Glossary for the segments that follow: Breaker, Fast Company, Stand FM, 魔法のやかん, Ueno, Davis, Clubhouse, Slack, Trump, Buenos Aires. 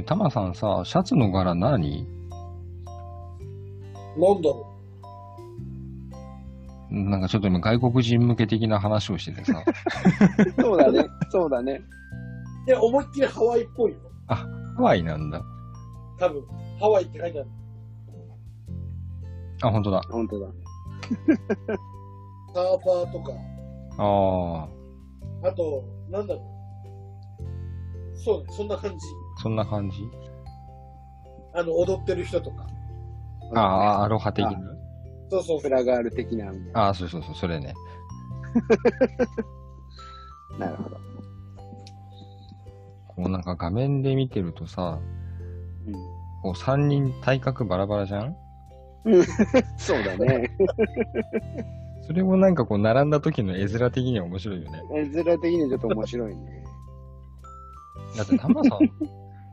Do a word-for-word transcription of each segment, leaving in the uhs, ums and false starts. で、タマさんさ、シャツの柄何？なんだろう。なんかちょっと今外国人向け的な話をしててさ。そうだね、そうだね。で、思いっきりハワイっぽいよ。あ、ハワイなんだ。多分、ハワイって書いてある。あ、本当だ。本当だ。サーファーとか。ああ。あと、なんだろう。そうね、そんな感じ。そんな感じ？あの、踊ってる人とか。ああ、アロハ的な。そうそう、フラガール的な。ああ、そうそうそう、それね。なるほど。こうなんか画面で見てるとさ、うん、こうさんにん体格バラバラじゃん？そうだね。それもなんかこう並んだ時の絵面的には面白いよね。絵面的にちょっと面白いね。だってタマさん、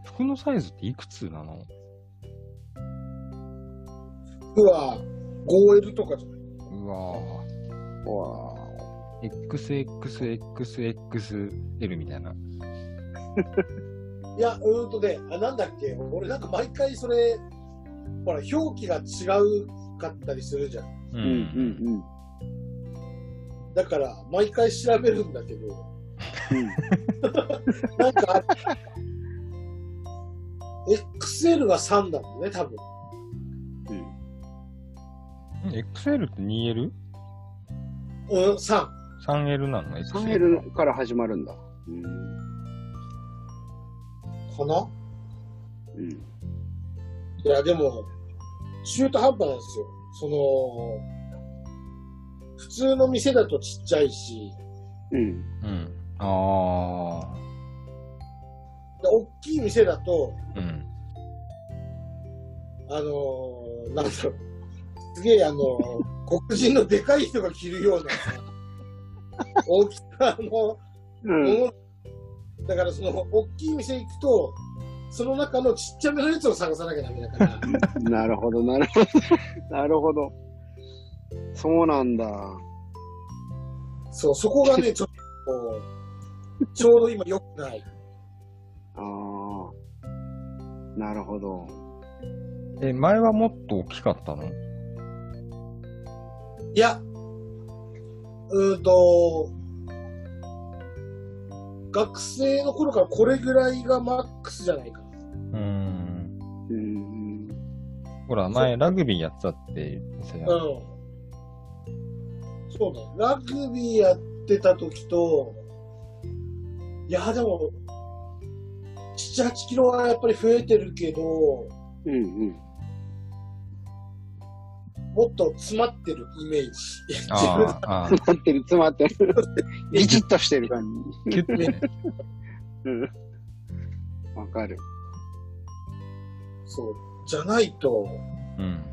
服のサイズっていくつなの？服は ファイブエル とかじゃない？うわぁ。うわぁ。エックスエックスエックスエル みたいな。いや、うーんとね、あ、なんだっけ、俺なんか毎回それ、ほら、表記が違うかったりするじゃん。うんうんうん。だから、毎回調べるんだけど、うん、なんか、エックスエル がさんだもんね、多分。うん。エックスエル って ツーエル？ うん、さん。スリーエル なの？ エックスエル？ スリーエル から始まるんだ。うんかな、うん、いやでも中途半端なんですよ。その普通の店だとちっちゃいし、うんうん、ああ、大きい店だと、うん、あのなんだろう、すげえあの黒人のでかい人が着るような大きさの、うんだからその大きい店行くとその中のちっちゃめのやつを探さなきゃダメだからなるほどなるほどなるほど、そうなんだ。そう、そこがねちょっとちょうど今良くない。ああ、なるほど。え、前はもっと大きかったの？いや、うーんと学生の頃からこれぐらいがマックスじゃないかな。うーん。うーん。ほら、前ラグビーやってたって言ってたよ。うん。そうね。ラグビーやってた時と、いや、でも、なな、はちキロはやっぱり増えてるけど、うんうん。もっと詰まってるイメージ。ああ、詰まってる、詰まってる。ギチッとしてる感じ。うん。わかる。そう、じゃないと。うん。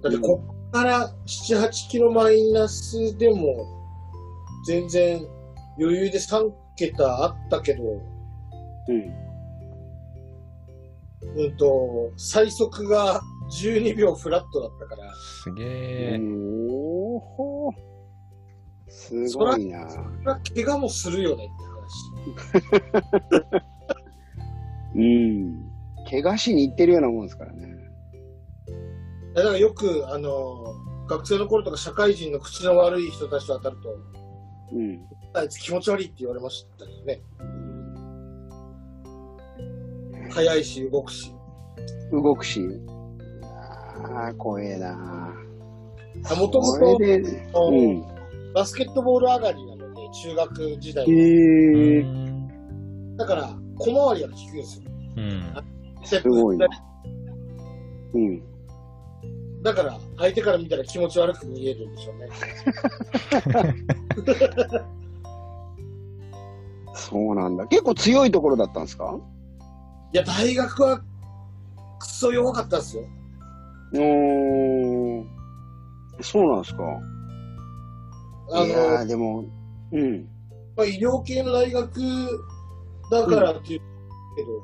だってこっからなな、はちキロマイナスでも、全然余裕でさんけたあったけど、うん。うんと、最速が、じゅうにびょうフラットだったから。すげえ。おお。すごいな。そら怪我もするよねって話。うん。怪我しに行ってるようなもんですからね。だからよくあの学生の頃とか社会人の口の悪い人たちと当たると、うん、あいつ気持ち悪いって言われましたよね。うん、速いし動くし。動くし。ああ、怖えなあ。もともと、うん、バスケットボール上がりなので、中学時代。へえー。だから、小回りが効くんですよ。うん。すごいな。うん。だから、相手から見たら気持ち悪く見えるんでしょうね。そうなんだ。結構強いところだったんですか？いや、大学は、くそ弱かったですよ。おー、そうなんですか。あの、いやーでも、うん。まあ、医療系の大学だからっていうけど、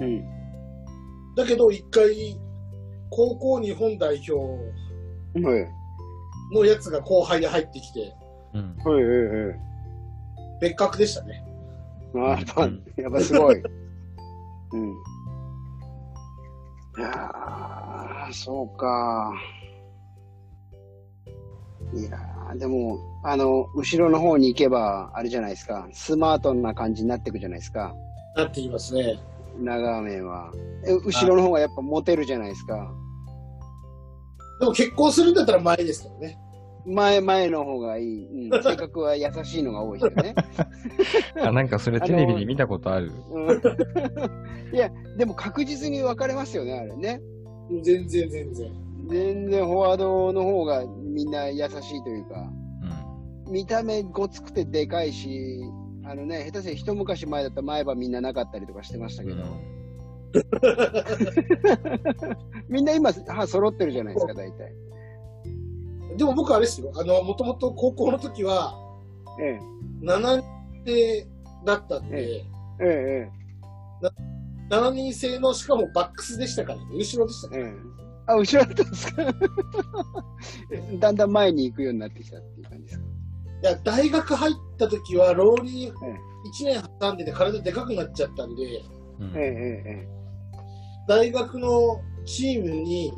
うん。うん、だけど、一回、高校日本代表のやつが後輩で入ってきて、うん。はいはいはい。別格でしたね。ああ、やっぱ、やっぱすごい。うん。いやー、そうか。いやー、でも、あの、後ろの方に行けば、あれじゃないですか。スマートな感じになっていくじゃないですか。なってきますね。長めは。後ろの方がやっぱモテるじゃないですか。でも結婚するんだったら前ですからね。前前の方がいい、うん、性格は優しいのが多いよね。あ、なんかそれテレビで見たことある。あ、うん、いやでも確実に分かれますよね、あれね。全然全然全然フォワードの方がみんな優しいというか、うん、見た目ごつくてでかいし、あのね、下手せ一昔前だったら前歯みんななかったりとかしてましたけど、うん、みんな今歯揃ってるじゃないですか、大体。でも僕はあれですよ、あの、もともと高校の時は、ええ、しちにん制だったんで、ええええ、しちにん制の、しかもバックスでしたからね、後ろでしたからね。ええ、あ、後ろだったんですか。だんだん前に行くようになってきたっていう感じですか。いや、大学入った時は、ローリーいちねん挟んでて、体でかくなっちゃったんで、うん、ええええ、大学のチームに、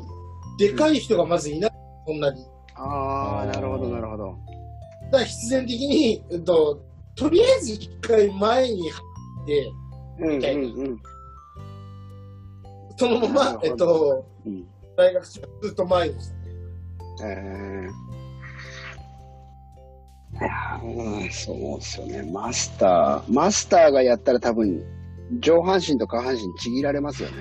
でかい人がまずいない、そんなに。ああ、なるほどなるほど。だから必然的に、えっと、とりあえず一回前に入って、うんうんうん、みたいな、そのまま、えっと、うん、大学中ずっと前でしたね。えー、いやー、そうですよね。マスターマスターがやったら多分上半身と下半身ちぎられますよね。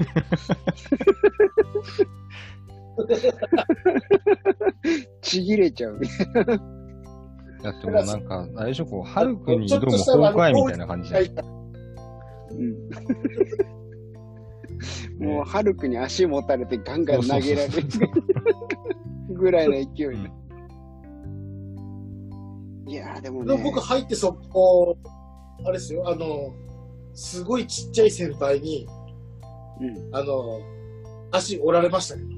ちぎれちゃう。だってもうなんかあれでしょ、こうハルクにどうも崩壊みたいな感じだ。うん。もうハルクに足持たれてガンガン投げられるぐらいの勢い。うん、いやーでもね。でも僕入って速攻あれですよ、あのすごいちっちゃい先輩に、うん、あの足折られましたけどね。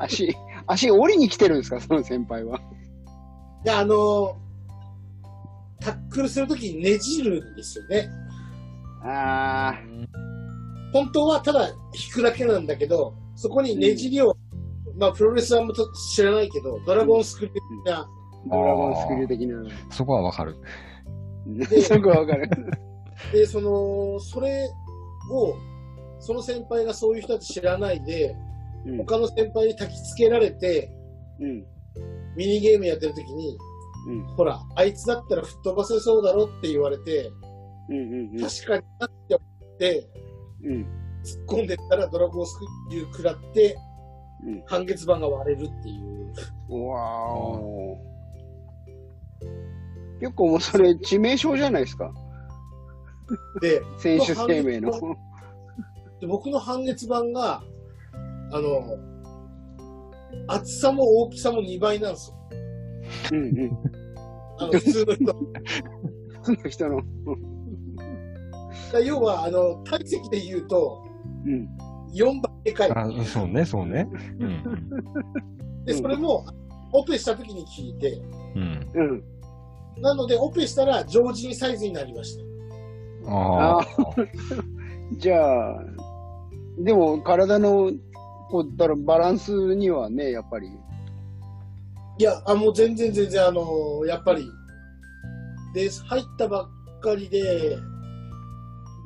足、足折りに来てるんですか、その先輩は。いや、あのー、タックルするときにねじるんですよね。ああ。本当はただ引くだけなんだけど、そこにねじりを、うん、まあ、プロレスはあんま知らないけど、ドラゴンスクリュー的な。うん、ドラゴンスクリュー的な。そこはわかる。そこはわかる。で、その、それを、その先輩がそういう人だと知らないで、うん、他の先輩に焚きつけられて、うん、ミニゲームやってるときに、うん、ほら、あいつだったら吹っ飛ばせそうだろって言われて、うんうんうん、確かになって思って、うん、突っ込んでったらドラゴンスクリュー食らって、うん、半月板が割れるっていう。うわー。結構もうそれ致命傷じゃないですか。で、選手生命の。で、僕の半月板が、あの、厚さも大きさもにばいなんですよ。うんうん。あの、普通の人。普通の人の。要は、あの、体積で言うと、うん、よんばいでかい。あ、そうね、そうね。うん、で、それも、オペしたときに聞いて、うん。なので、オペしたら、常人サイズになりました。ああ。じゃあ、でも体のこうだからバランスにはね、やっぱり。いや、あ、もう全然全然、あのー、やっぱりで入ったばっかりで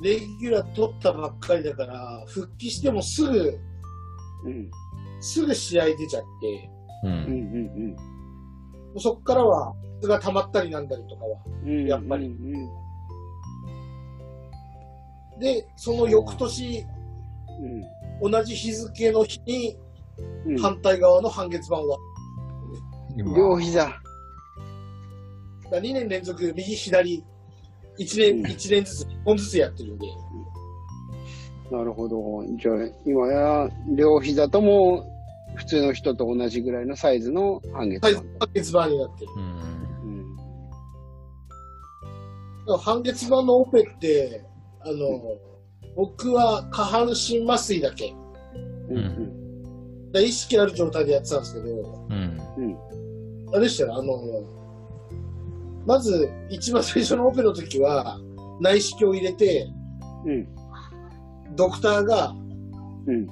レギュラー取ったばっかりだから復帰してもすぐ、うん、すぐ試合出ちゃって、うんうんうんうん、そっからは水が溜まったりなんだりとかは、うん、やっぱり、うんうん、でその翌年、うん、同じ日付の日に、うん、反対側の半月板は両膝だにねん連続右左いちねん、うん、いちねんずついっぽんずつやってるんで、うん、なるほど。じゃあ今や両膝とも普通の人と同じぐらいのサイズの半月板半月板になってる、うん、だから半月板のオペってあの、うん僕は下半身麻酔だけ、うん、だ意識ある状態でやってたんですけど、うん、あれでしたら、あのまず一番最初のオペの時は内視鏡を入れて、うん、ドクターが、うん、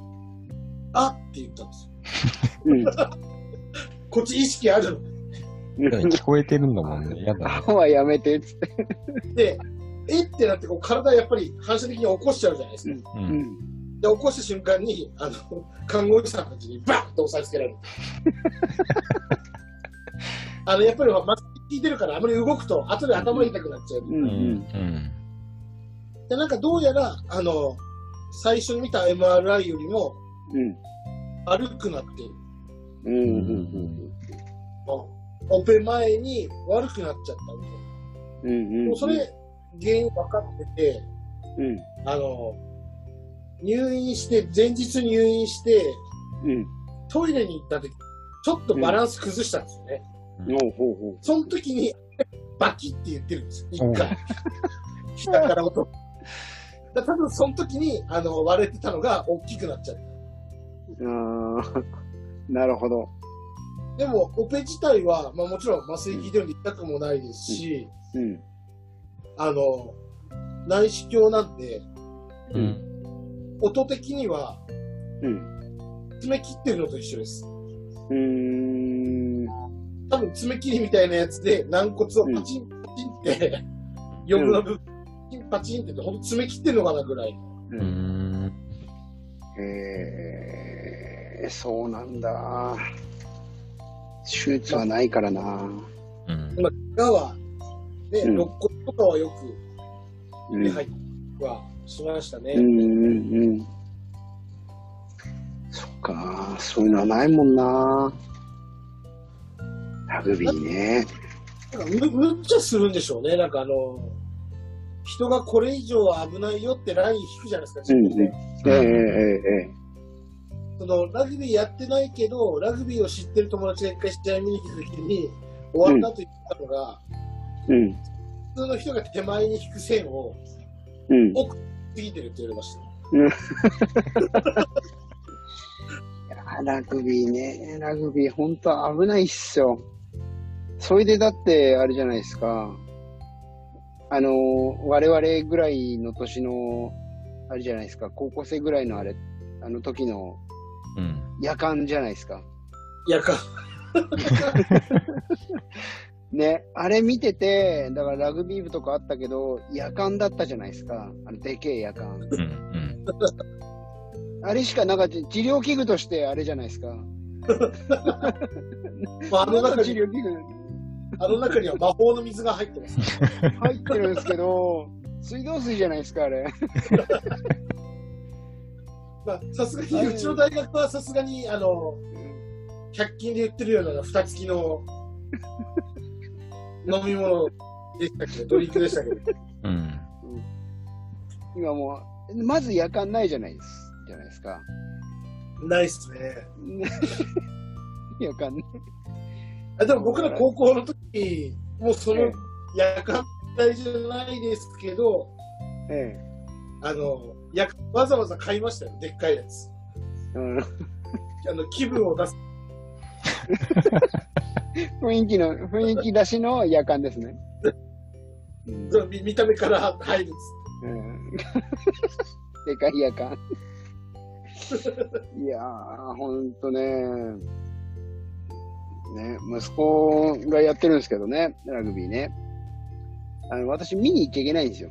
あって言ったんですよ、うん、こっち意識あるの聞こえてるんだもんね、やだあはやめてっつってで、えってなってこう体やっぱり反射的に起こしちゃうじゃないですか、うんうん、で起こした瞬間にあの看護師さんたちにバッと押さえつけられるあのやっぱりマスク効いてるからあまり動くと後で頭痛くなっちゃう、うんうんうん、でなんかどうやらあの最初に見た エムアールアイ よりも、うん、歩くなっている、うんうんうん、オペ前に悪くなっちゃったみたいな、うんうんうん、それ原因分かってて、うん、あの入院して前日入院して、うん、トイレに行った時ちょっとバランス崩したんですよね、うん、その時にバキって言ってるんですよ一回、うん、下から音だから多分その時にあの割れてたのが大きくなっちゃった。あなるほど。でもオペ自体は、まあ、もちろん麻酔効いてるんで痛くもないですし、うんうん、あの内視鏡なんで、うん、音的には、うん、爪切ってるのと一緒です。うーん多分爪切りみたいなやつで軟骨をパチンパチンって横の部分、うんパチンってほんと爪切ってるのかなぐらい。うん。へえー、そうなんだ。手術はないからな。うん。まあ怪我はね、肋骨とかはよく目入ってはしましたね。うんうんうん。そっか、そういうのはないもんな。ラグビーね。なんかむっちゃするんでしょうね。なんかあの。人がこれ以上は危ないよってライン引くじゃないですか、自分で。ええええ。そのラグビーやってないけど、ラグビーを知ってる友達が一回試合見に来た時に、終わったと言ったのが、うん、普通の人が手前に引く線を、うん、奥に過ぎてるって言われました。うん、いやラグビーね、ラグビー本当危ないっすよ。それでだってあれじゃないですか。あの我々ぐらいの年のあれじゃないですか高校生ぐらいのあれあの時の夜間じゃないですか、うん、夜間ねあれ見ててだからラグビー部とかあったけど夜間だったじゃないですかあのでけえ夜間、うんうん、あれしかなんか治療器具としてあれじゃないですか、まあ、あの中治療器具あの中には魔法の水が入ってます、ね、入ってるんですけど水道水じゃないですかあれまあさすがにうちの大学はさすがにあのひゃく均で売ってるような蓋付きの飲み物でしたけどドリンクでしたけど、うん、今もうまず夜間ないじゃないですじゃないですかないっすね夜間ねでも僕ら高校の時もうその夜間帯じゃないですけど、ええ、あのやわざわざ買いましたよでっかいやつ、うん、あの気分を出す雰囲気の雰囲気出しの夜間ですね見, 見た目から入るんです、うん、でかい夜間いやーほんとねね、息子がやってるんですけどねラグビーねあの私見に行っちゃいけないんですよ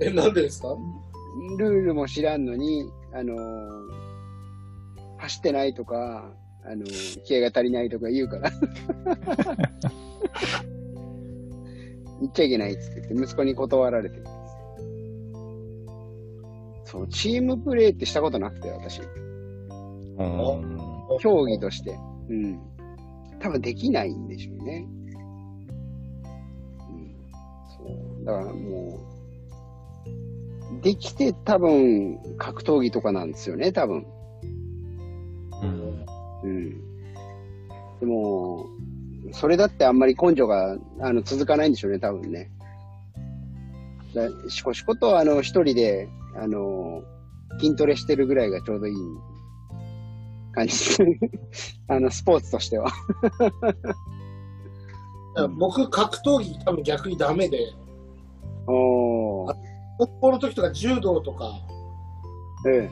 えなんでですかルールも知らんのにあの走ってないとかあの気合が足りないとか言うから行っちゃいけないっつって言って息子に断られてるんですそうチームプレーってしたことなくて私競技としてうん、多分できないんでしょうね、うん、そうだからもうできて多分格闘技とかなんですよね多分、うんうん、でもそれだってあんまり根性があの続かないんでしょうね多分ねだしこしことあの一人であの筋トレしてるぐらいがちょうどいい感じあのスポーツとしては僕格闘技多分逆にダメでお高校の時とか柔道とか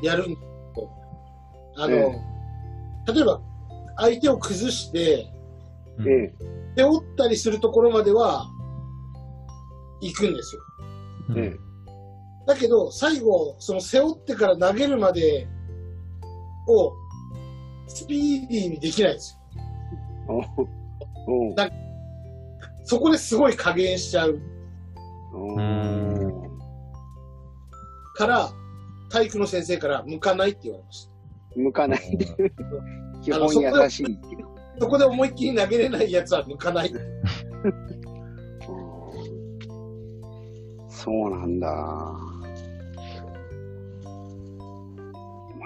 やるんですけど、ええ、あの、ええ、例えば相手を崩して、ええ、手を打ったりするところまでは行くんですよ。ええ、だけど最後その背負ってから投げるまでをスピーディーにできないんですよ。だそこですごい加減しちゃうから体育の先生から向かないって言われました。向かないっていう基本優しいけど、そこで思いっきり投げれないやつは向かない。そうなんだ。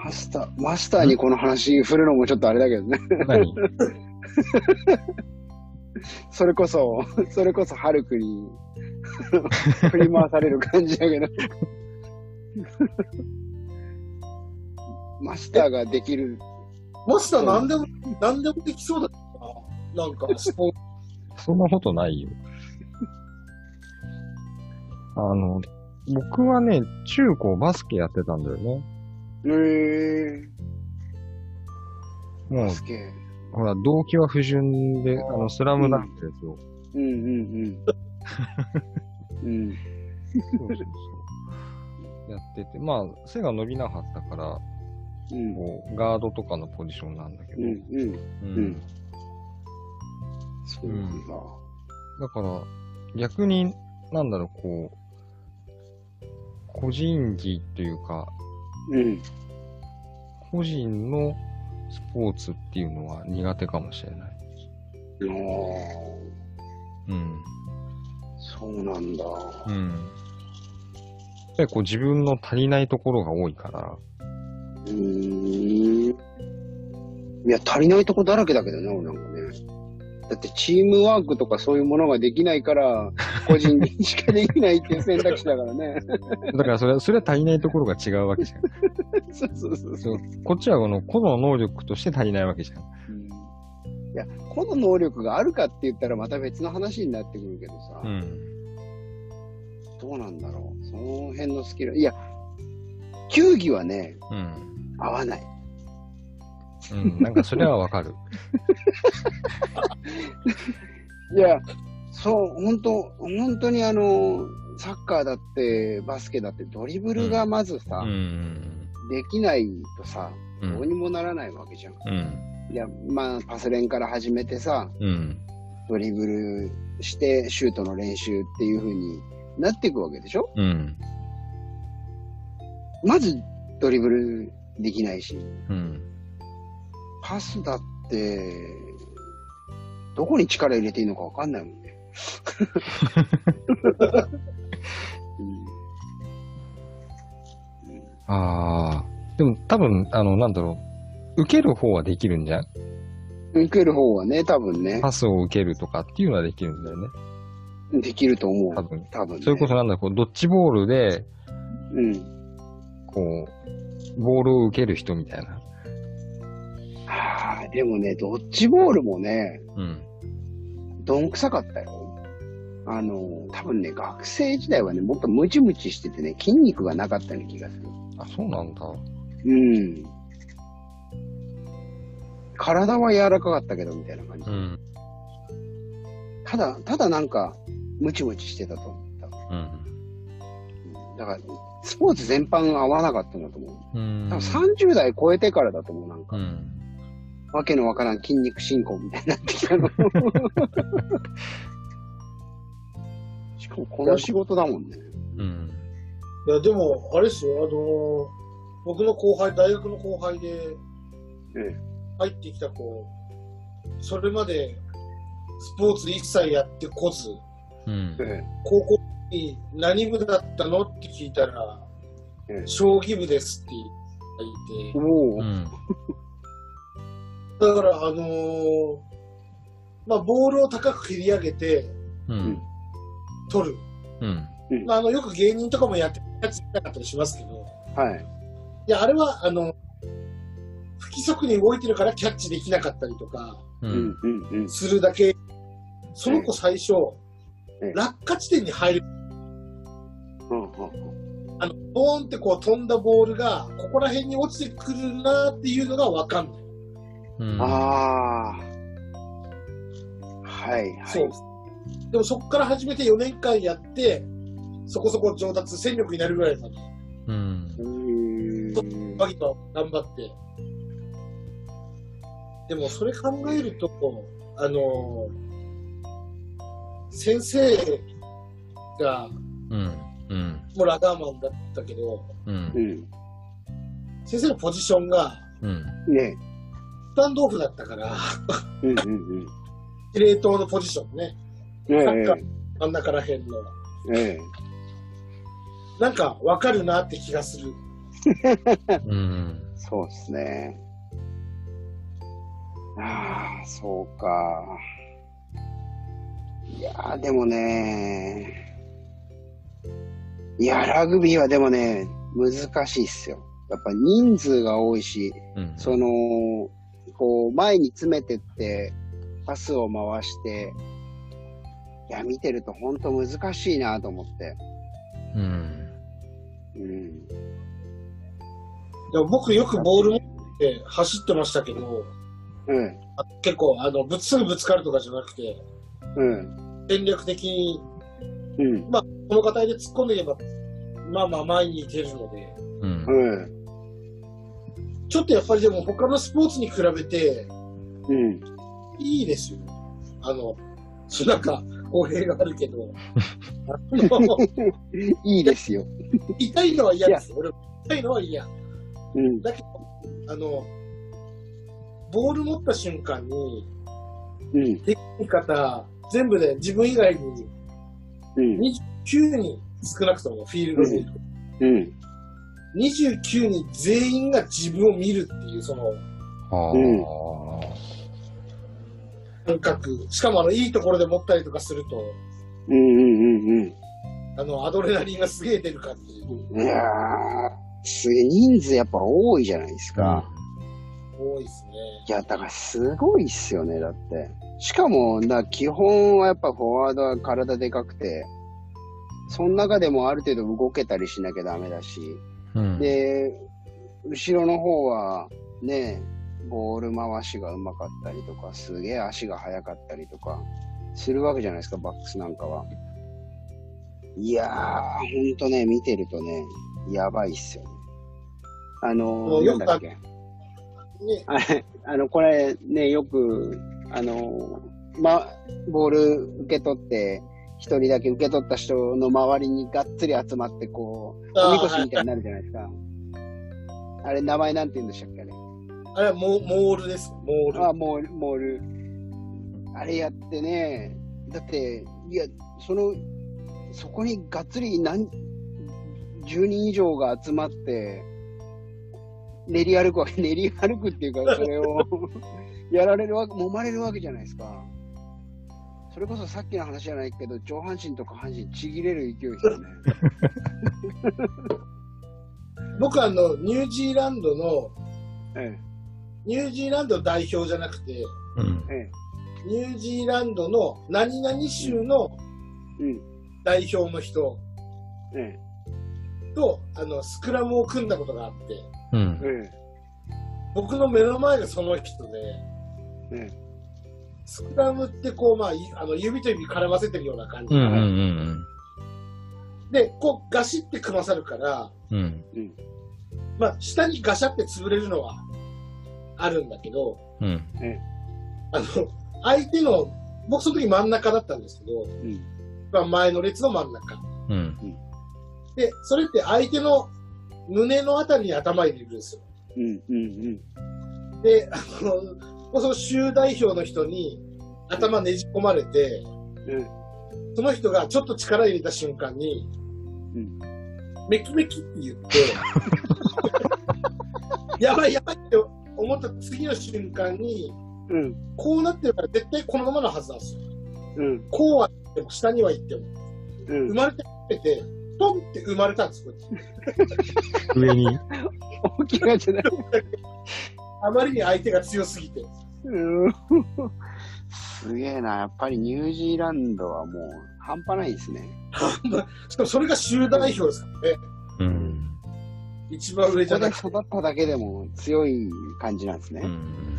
マスター、マスターにこの話振るのもちょっとあれだけどね。それこそ、それこそハルクに振り回される感じだけど。マスターができる。マスター何でも、何でもできそうだったな。なんか、そんなことないよ。あの、僕はね、中高バスケやってたんだよね。へぇー。もう、バスケ。ほら、動機は不純で、あ, あの、スラムダンクですよ。うんうんうん。うん。そうそうそう。やってて、まあ、背が伸びなかったから、うん、こうガードとかのポジションなんだけど。うんうん。うん。うん、そうなんだ。だから、逆に、なんだろう、こう、個人技というか、うん、個人のスポーツっていうのは苦手かもしれない。ああ、うん、そうなんだ。うん、やっぱりこう自分の足りないところが多いから。うーん。いや、足りないとこだらけだけどね、俺なんかね。だってチームワークとかそういうものができないから。個人にしかできないっていう選択肢だからね。だからそれは、それは足りないところが違うわけじゃん。そうそうそうそう。こっちはこの個の能力として足りないわけじゃん。うん、いや、個の能力があるかって言ったらまた別の話になってくるけどさ。うん、どうなんだろう。その辺のスキル。いや、球技はね、うん、合わない。うん、なんかそれはわかる。いや、そう、本当、本当にあの、サッカーだって、バスケだって、ドリブルがまずさ、うん、できないとさ、うん、どうにもならないわけじゃん。うん、いや、まあ、パス練から始めてさ、うん、ドリブルして、シュートの練習っていう風になっていくわけでしょ？うん、まず、ドリブルできないし、うん、パスだって、どこに力入れていいのかわかんないもん。ああ、でも多分あのなんだろう、受ける方はできるんじゃん。受ける方はね、多分ね。パスを受けるとかっていうのはできるんだよね。できると思う。多分。多分ね、それこそなんだろう、ドッジボールで、うん、こうボールを受ける人みたいな。ああ、でもね、ドッジボールもね、うん、どんくさかったよ。あの多分ね、学生時代はね、もっとムチムチしててね、筋肉がなかったような気がする。あ、そうなんだ。うん。体は柔らかかったけどみたいな感じ。うん、ただただなんかムチムチしてたと思った。うん。だからスポーツ全般合わなかったんだと思う。うん。多分さんじゅう代超えてからだと思う、なんか。うん、わけのわからん筋肉進行みたいになってきたの。しかもこの仕事だもんね。うん。いや、でも、あれですよ、あの、僕の後輩、大学の後輩で、入ってきた子、それまで、スポーツ一切やってこず、うん、高校に何部だったのって聞いたら、うん、将棋部ですって言って、おー。だから、あのー、まあ、ボールを高く切り上げて、うん、取る、うん、まあ、あのよく芸人とかもやってるやつなかったりしますけど、はい、いやあれはあの不規則に動いてるからキャッチできなかったりとかするだけ。その子最初、ええ、落下地点に入る、ええ、あのボーンってこう飛んだボールがここら辺に落ちてくるなっていうのが分かんない、うん、ああはいはいそうです。でもそこから始めてよねんかんやってそこそこ上達戦力になるぐらいだね。うんとバギと頑張って。でもそれ考えるとあの先生が、うんうん、もうラガーマンだったけど、うん、先生のポジションが、うん、ねスタンドオフだったからうんうん、うん、司令塔のポジションね、えー、サッカー真ん中らへんの、えー、なんか分かるなって気がするうん、そうですね。ああそうか。いやーでもねーいやラグビーはでもね難しいっすよ。やっぱ人数が多いし、うん、そのこう前に詰めてってパスを回していや見てると本当難しいなと思って。うん。うん。でも僕よくボール持って走ってましたけど、うん、結構あのぶつぐぶつかるとかじゃなくて。うん、戦略的に、うん、まあこの形で突っ込んでいけばまあまあ前にいけるので、うん、ちょっとやっぱりでも他のスポーツに比べて、うん、いいですよ。あのなんか語弊があるけどいいですよ。痛いのは嫌ですよ。俺痛いのは嫌、うん、だけどあのボール持った瞬間に、うん、でき方全部で自分以外ににじゅうきゅうにん少なくともフィールドにいる、うんうん、にじゅうきゅうにん全員が自分を見るっていうその感覚、うん、しかもあのいいところで持ったりとかすると、うんうんうんうん、あのアドレナリンがすげえ出る感じ。いやーすげえ人数やっぱ多いじゃないですか、うん多いですね。いやだからすごいっすよね。だってしかもだ基本はやっぱフォワードは体でかくてその中でもある程度動けたりしなきゃダメだし、うん、で後ろの方はねボール回しがうまかったりとかすげえ足が速かったりとかするわけじゃないですかバックスなんかは。いやーほんとね見てるとねやばいっすよね。あのー、なんだっけね、あれあのこれねよくあの、ま、ボール受け取って一人だけ受け取った人の周りにがっつり集まってこうおみこしみたいになるじゃないですか。あれ名前なんて言うんでしたっけ。あれあれは モ, モールです。モールあモールモールあれやってね。だっていやそのそこにがっつり何じゅうにん以上が集まって練り歩く練り歩くっていうかそれをやられるわけ揉まれるわけじゃないですか。それこそさっきの話じゃないけど上半身と下半身ちぎれる勢いですよね僕あのニュージーランドの、ええ、ニュージーランド代表じゃなくて、うん、ニュージーランドの何々州の代表の人、うんうんええ、とあのスクラムを組んだことがあってうんうん、僕の目の前がその人で、ね、スクラムってこう、まあ、あの指と指絡ませてるような感じ、うんうんうん、でこうガシッて組まさるから、うんうんまあ、下にガシャって潰れるのはあるんだけど、うん、あの相手の僕その時真ん中だったんですけど、うんまあ、前の列の真ん中、うんうん、でそれって相手の胸のあたりに頭入れるんですよ。うんうんうん、であのその州代表の人に頭ねじ込まれて、うん、その人がちょっと力入れた瞬間に、うん、メキメキって言ってやばいやばいって思った次の瞬間に、うん、こうなってるから絶対このままのはずなんですよ、うん、こうは行っても下には行っても、うん、生まれてくれてポンって生まれたんですこっち上に大きなじゃないあまりに相手が強すぎてうんすげえな。やっぱりニュージーランドはもう半端ないですねしかもそれが州代表ですからね、うん一番上じゃなくて。ここで育っただけでも強い感じなんですね。うん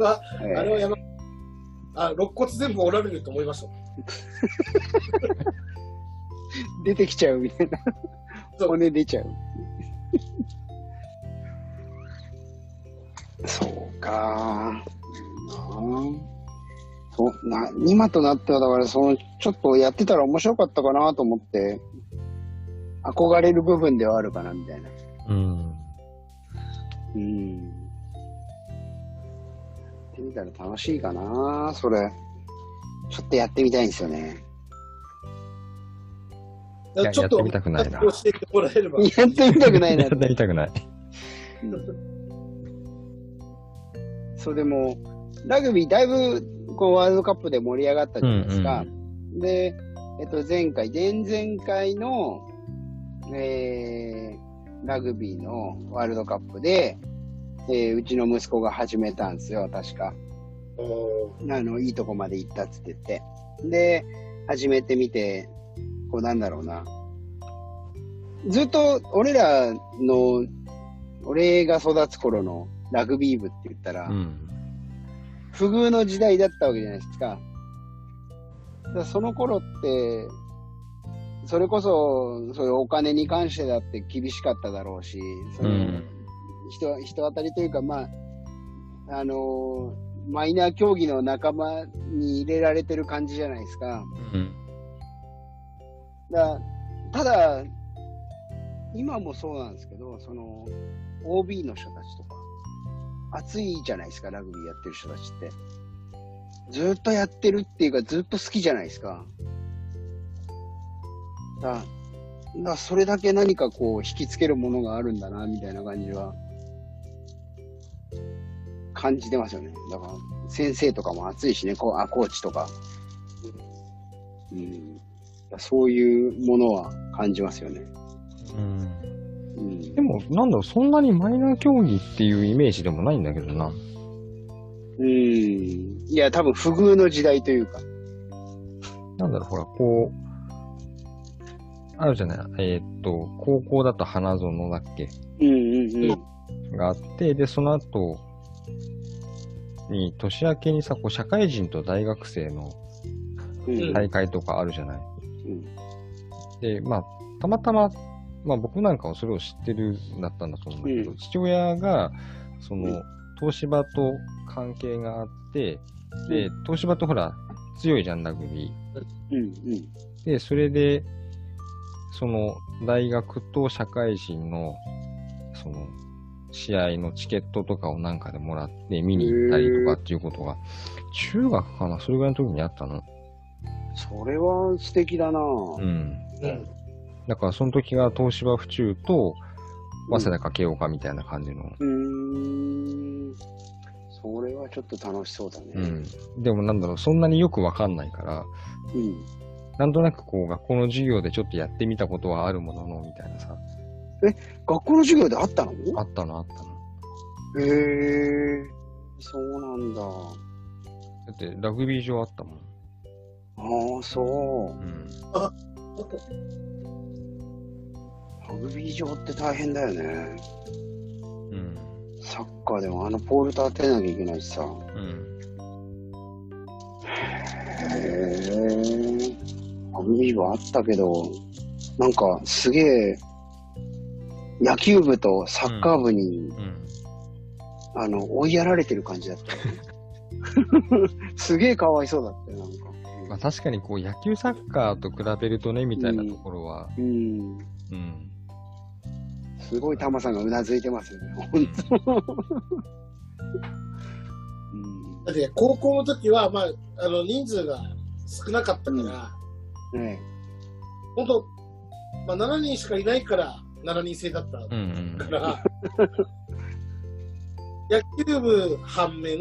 あ、あれはやばい。あ、肋骨全部折られると思いました。出てきちゃうみたいな。骨出ちゃう。そうかー。そうな、今となってはだからそのちょっとやってたら面白かったかなと思って憧れる部分ではあるかなみたいな。うん。うん。やってみたら楽しいかなそれ。ちょっとやってみたいんですよね。やってみたくないな。やってみたくないな。やってみたくない。そうでもラグビーだいぶこうワールドカップで盛り上がったじゃないですか。うんうん、で、えっと前回前々回の、えー、ラグビーのワールドカップで、えー、うちの息子が始めたんですよ確か。あのいいとこまで行ったっつって言ってで始めてみて。こうなんだろうなずっと俺らの俺が育つ頃のラグビー部って言ったら、うん、不遇の時代だったわけじゃないですか。だからその頃ってそれこそ、 それお金に関してだって厳しかっただろうしその、うん、人、人当たりというかまああのー、マイナー競技の仲間に入れられてる感じじゃないですか、うんだただ今もそうなんですけどその オービー の人たちとか熱いじゃないですかラグビーやってる人たちってずっとやってるっていうかずっと好きじゃないですかだだそれだけ何かこう引きつけるものがあるんだなみたいな感じは感じてますよね。だから先生とかも熱いしねこうあコーチとかうんそういうものは感じますよね。うんうん、でもなんだろうそんなにマイナー競技っていうイメージでもないんだけどな。うんいや多分不遇の時代というか。なんだろうほらこうあるじゃないえー、っと高校だと花園だっけ。うんうんうん。があってでその後に年明けにさこう社会人と大学生の大会とかあるじゃない。うんうん、でまあたまたま、まあ、僕なんかはそれを知ってるんだったんだと思うんだけど、うん、父親がその、うん、東芝と関係があってで東芝とほら強いじゃんラグビー、うんうん、でそれでその大学と社会人のその試合のチケットとかをなんかでもらって見に行ったりとかっていうことが中学かなそれぐらいの時にあったの。それは素敵だなぁ。うん。だからその時が東芝府中と早稲田か慶応かみたいな感じの。うん。うーんそれはちょっと楽しそうだね。うん。でもなんだろうそんなによくわかんないから、うん。なんとなくこう学校の授業でちょっとやってみたことはあるもののみたいなさ。え、学校の授業であったの？あったのあったの。へえ。そうなんだ。だってラグビー場あったもん。ああ、そう。うん、あラグビー場って大変だよね。うん。サッカーでもあのポール立てなきゃいけないしさ。うん。へえ。ラグビーはあったけど、なんかすげえ、野球部とサッカー部に、うんうん、あの、追いやられてる感じだった。すげえかわいそうだったよ、なんか。まあ、確かにこう野球サッカーと比べるとねみたいなところは、うんうんうん、すごいタマさんがうなずいてますよね本当、うん、だって高校の時は、まあ、あの人数が少なかったから、うんね、本当、まあ、しちにんしかいないからしちにん制だったから、うんうん、野球部反面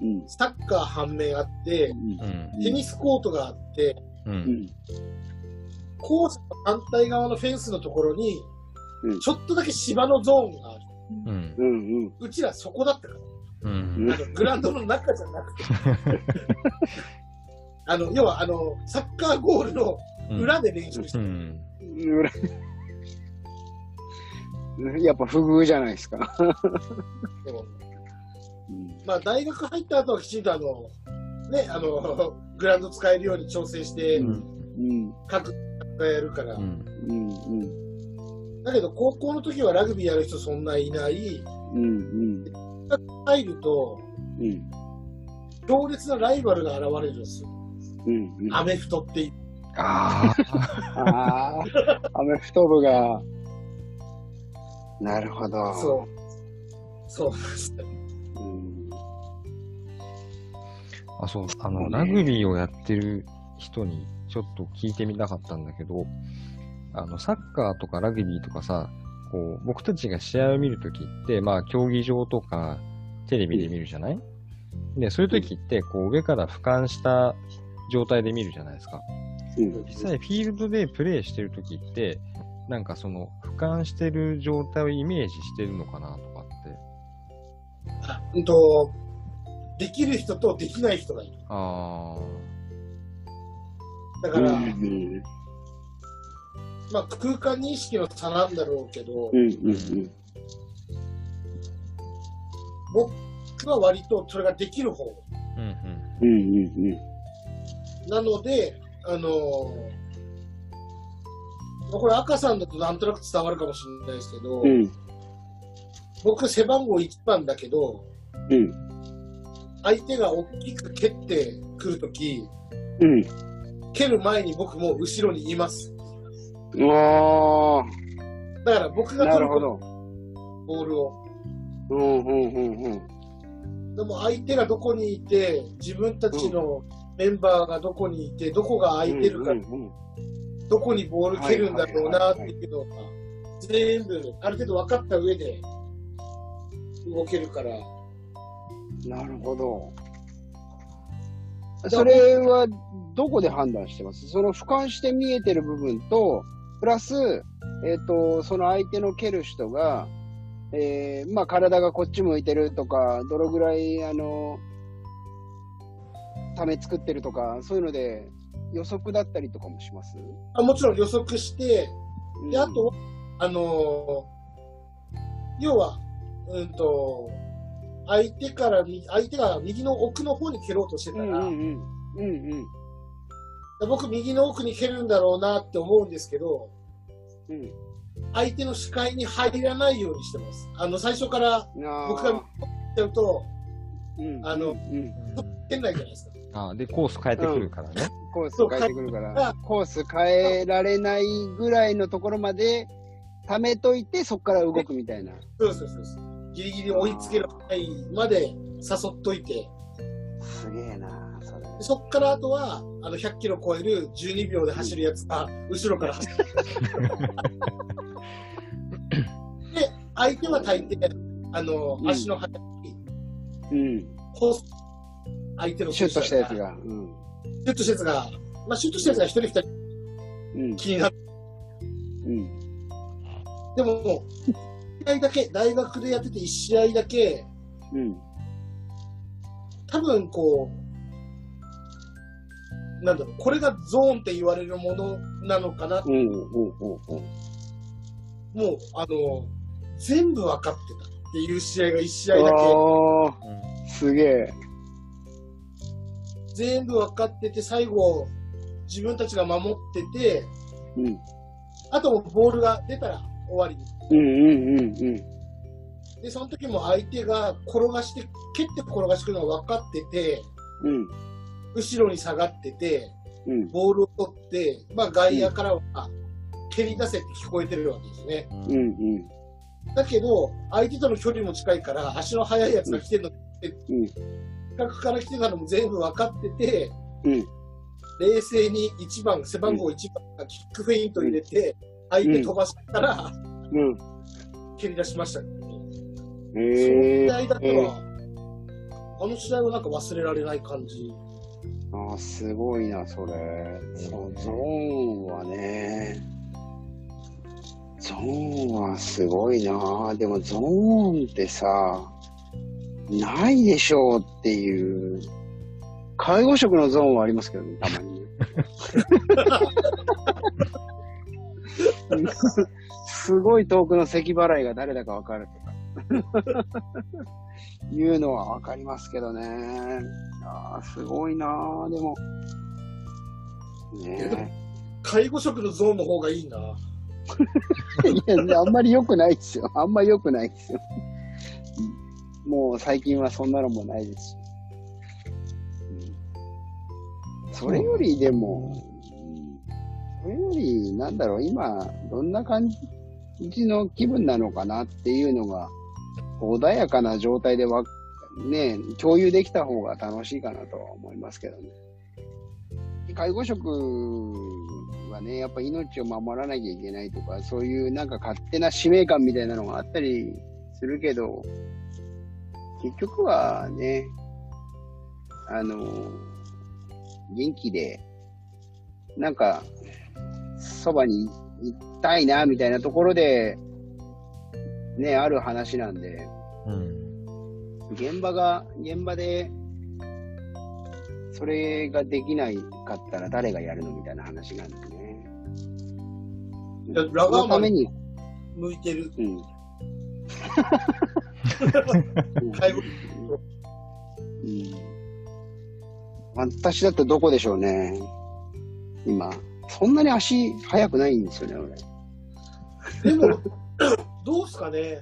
うん、サッカー半面あって、うん、テニスコートがあって、うん、コースの反対側のフェンスのところに、うん、ちょっとだけ芝のゾーンがある、うん、うちらそこだったから、うん、あのグラウンドの中じゃなくてあの要はあのサッカーゴールの裏で練習してた、うんうん、やっぱ不遇じゃないですか。うん、まあ大学入った後はきちんとあのねあのグラウンド使えるように調整して、うん、各がやるから、うんうん、だけど高校の時はラグビーやる人そんないない、うんうん、入ると、うん、強烈なライバルが現れるんですよ、うんうん、アメフトっていう。ああアメフト部がなるほど。そうそううん、あそうあの、ね、ラグビーをやってる人にちょっと聞いてみたかったんだけど、あのサッカーとかラグビーとかさ、こう僕たちが試合を見るときって、まあ、競技場とかテレビで見るじゃない、うん、でそういうときってこう上から俯瞰した状態で見るじゃないですか、うん、実際フィールドでプレーしてるときってなんかその俯瞰してる状態をイメージしてるのかなとかってうんとできる人とできない人がいる。あだから、うんうんまあ、空間認識の差なんだろうけど、うんうんうん、僕は割とそれができる方、うんうんうんうん、なのであのー、これ赤さんだとなんとなく伝わるかもしれないですけど、うん僕背番号いちばんだけど、うん、相手が大きく蹴ってくるとき、うん、蹴る前に僕も後ろにいます。うわー。だから僕が取ること、ボールを。うんうんうんうん。でも相手がどこにいて、自分たちのメンバーがどこにいて、どこが空いてるか、うんうんうん、どこにボール蹴るんだろうなっていうのが、はいはいはいはい、全部ある程度分かった上で。動けるから。なるほど。それはどこで判断してます？その俯瞰して見えてる部分とプラス、えーと、その相手の蹴る人が、えーまあ、体がこっち向いてるとかどのぐらいあのため作ってるとかそういうので予測だったりとかもします？あもちろん予測してであと、うん、あの要はうんと相手から相手が右の奥の方に蹴ろうとしてたら、うんうんうんうん、僕右の奥に蹴るんだろうなって思うんですけど、うん、相手の視界に入らないようにしてます。あの最初から僕が見てるとあの、うんうん、蹴んないじゃないですか。あでコース変えてくるからね、うん、コース変えてくるからコース変えられないぐらいのところまで溜めといてそこから動くみたいな。そうそうそうそうギリギリ追いつける範囲まで誘っといて。すげえなそれ。そっからあとはあのひゃっキロ超えるじゅうにびょうで走るやつが、うん、後ろから走る。で相手は大抵あの、うん、足の速い、うん、コース相手のシュッとしたやつが、うん、シュッとしたやつが、まあ、シュッとしたやつがひとりふたり、うん、気になる。うんでもいち試合だけ大学でやってていち試合だけ、うん、多分こうなんだろうこれがゾーンって言われるものなのかなって、うんうんうんうん、もうあの全部分かってたっていう試合がいち試合だけ。あすげえ。全部分かってて最後自分たちが守ってて、うんあとボールが出たら終わりに、うんうんうんうん、でその時も相手が転がして蹴って転がしてくるのが分かってて、うん、後ろに下がってて、うん、ボールを取って、まあ、外野からは蹴り出せって聞こえてるわけですね、うんうん、だけど相手との距離も近いから足の速いやつが来てるのって、うん、近くから来てたのも全部分かってて、うん冷静にいちばん背番号いちばんがキックフェイント入れて相手飛ばしたら、うんうん、蹴り出しました、ねえー、その試合だけは、えー、あの試合はなんか忘れられない感じ。あすごいなそれ、うん、そうゾーンはねゾーンはすごいな。でもゾーンってさないでしょうっていう介護職のゾーンはありますけどね、たまに。すごい遠くの咳払いが誰だか分かるとかいうのは分かりますけどね。ああ、すごいな。でもね、介護職のゾーンの方がいいな。いや、あんまり良くないですよ。あんまり良くないですよ。もう最近はそんなのもないですし。それよりでも、それよりなんだろう、今どんな感じの気分なのかなっていうのが穏やかな状態ではね、共有できた方が楽しいかなとは思いますけどね。介護職はね、やっぱ命を守らなきゃいけないとか、そういうなんか勝手な使命感みたいなのがあったりするけど、結局はね、あの元気でなんかそばにいたいなみたいなところでね、ある話なんで、うん、現場が現場でそれができないかったら誰がやるのみたいな話なんですね。ラガーマンに向いてる、うん、介護、うん、私だってどこでしょうね。今そんなに足速くないんですよね、俺。でもどうすかね、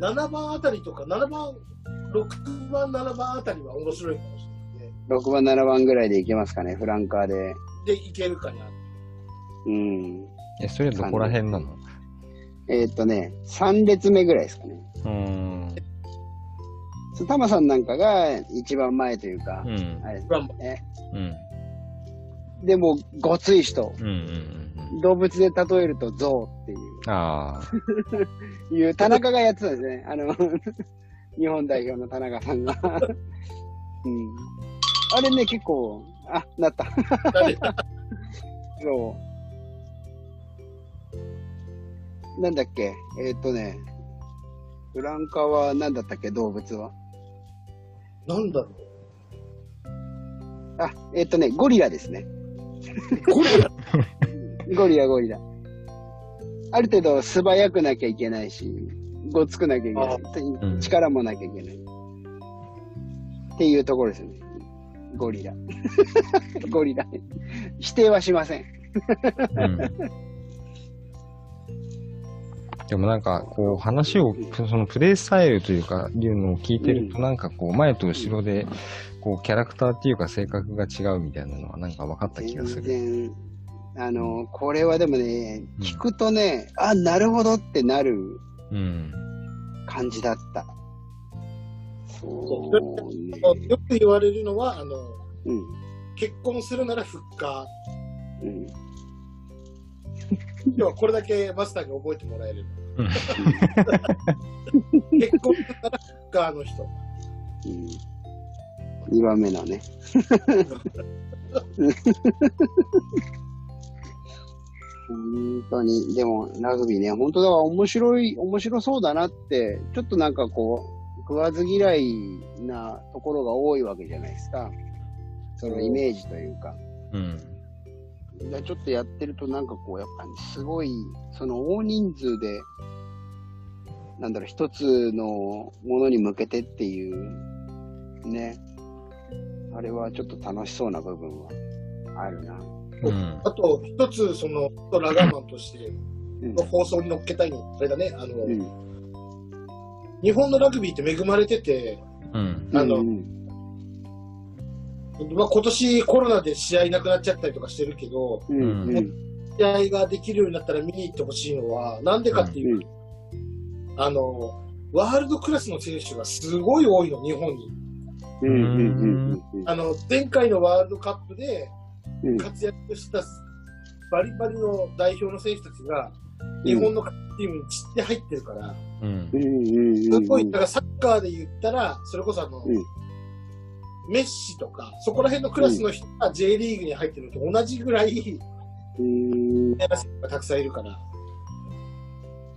ななばんあたりとか、ななばんろくばんななばんあたりは面白いかもしれない。ろくばんななばんぐらいでいけますかね、フランカーで。でいけるかな。うん、え、それどこら辺なの？えー、っとねさん列目ぐらいですかね。うーん、タマさんなんかが一番前というか、うん、あれですね、うん、でもごつい人、うんうんうん、動物で例えると象っていう、あいう田中がやってたんですね、あの日本代表の田中さんが、うん、あれね、結構あなったそうなんだっけ、えー、っとねフランカは何だったっけ、動物はなんだろう。あ、えっとね、ゴリラですね。ゴリラゴリラ、ゴリラ。ある程度素早くなきゃいけないし、ごつくなきゃいけない。力もなきゃいけない、うん。っていうところですね。ゴリラ。ゴリラ。否定はしません。うん、でもなんかこう話を、そのプレイスタイルというかいうのを聞いてると、なんかこう前と後ろでこうキャラクターっていうか性格が違うみたいなのはなんか分かった気がする。全然、あのこれはでもね、聞くとね、うん、あ、なるほどってなる感じだった、うん、そうね。よく言われるのは、あの、うん、結婚するならフッカー、うん、今日はこれだけマスターに覚えてもらえれば、うん、結婚したらフッカーの人、うん、にばんめのね本当にでもラグビーね、本当だわ、面白い、面白そうだなって。ちょっとなんかこう食わず嫌いなところが多いわけじゃないですか、そのイメージというか、うん、ちょっとやってるとなんかこうやっぱりすごい、その大人数でなんだろう、一つのものに向けてっていうね、あれはちょっと楽しそうな部分はあるな、うん、あと一つそのラガーマンとしての放送に乗っけたいの、うん、あれだね、あの、うん、日本のラグビーって恵まれてて、うん、あの、うんうん、まあ、今年コロナで試合なくなっちゃったりとかしてるけど、うんうん、試合ができるようになったら見に行ってほしいのはなんでかっていう、うんうん、あのワールドクラスの選手がすごい多いの、日本に、うんうんうん、あの前回のワールドカップで活躍したバリバリの代表の選手たちが日本のチームに散って入ってるから、うんうん、すごい。だからサッカーで言ったらそれこそあの、うん、メッシとかそこら辺のクラスの人が J リーグに入ってるのと同じぐらい、うん、やらせる人がたくさんいるから。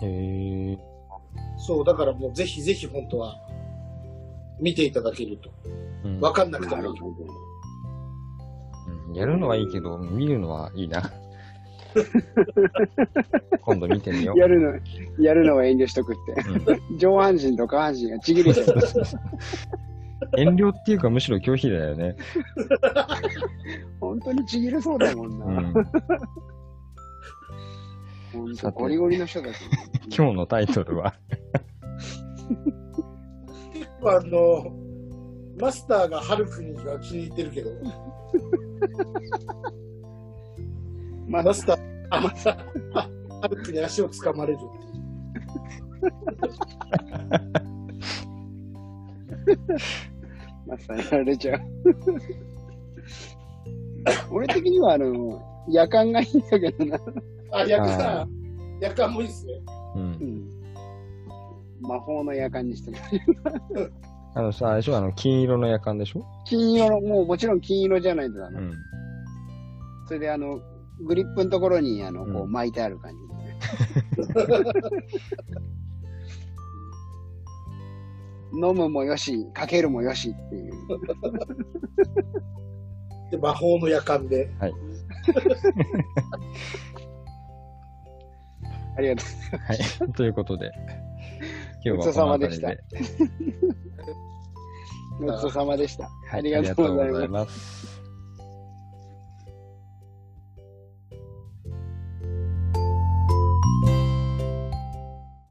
へえ。そうだからもうぜひぜひ本当は見ていただけると、うん、分かんなくてもいい、うん、やるのはいいけど見るのはいいな今度見てみよう。やるの、やるのは遠慮しとくって。うん、上半身と下半身がちぎれちゃう。遠慮っていうかむしろ拒否だよね。本当にちぎれそうだもんな。うん、本当ゴリゴリの人だけど、ね。今日のタイトルは結構あのマスターがハルクには気に入ってるけど。マスター、あ、マスター、ハルクに足をつかまれるっていう。マスターやられちゃう。俺的にはあの夜間がいいんだけどな。あ、夜間、夜間もいいですね。うん。うん、魔法の夜間にしてもらえる。あのさ、あれでしょ、あの金色の夜間でしょ。金色の、もうもちろん金色じゃないとだな。うん、それであの。グリップのところにあのこう巻いてある感じ、うん、飲むもよしかけるもよしっていうで魔法の夜間で、はい、ありがとう、はい、ということで今日はこの辺りでごちそうさまでした。ごちそうさまでした。ありがとうございます。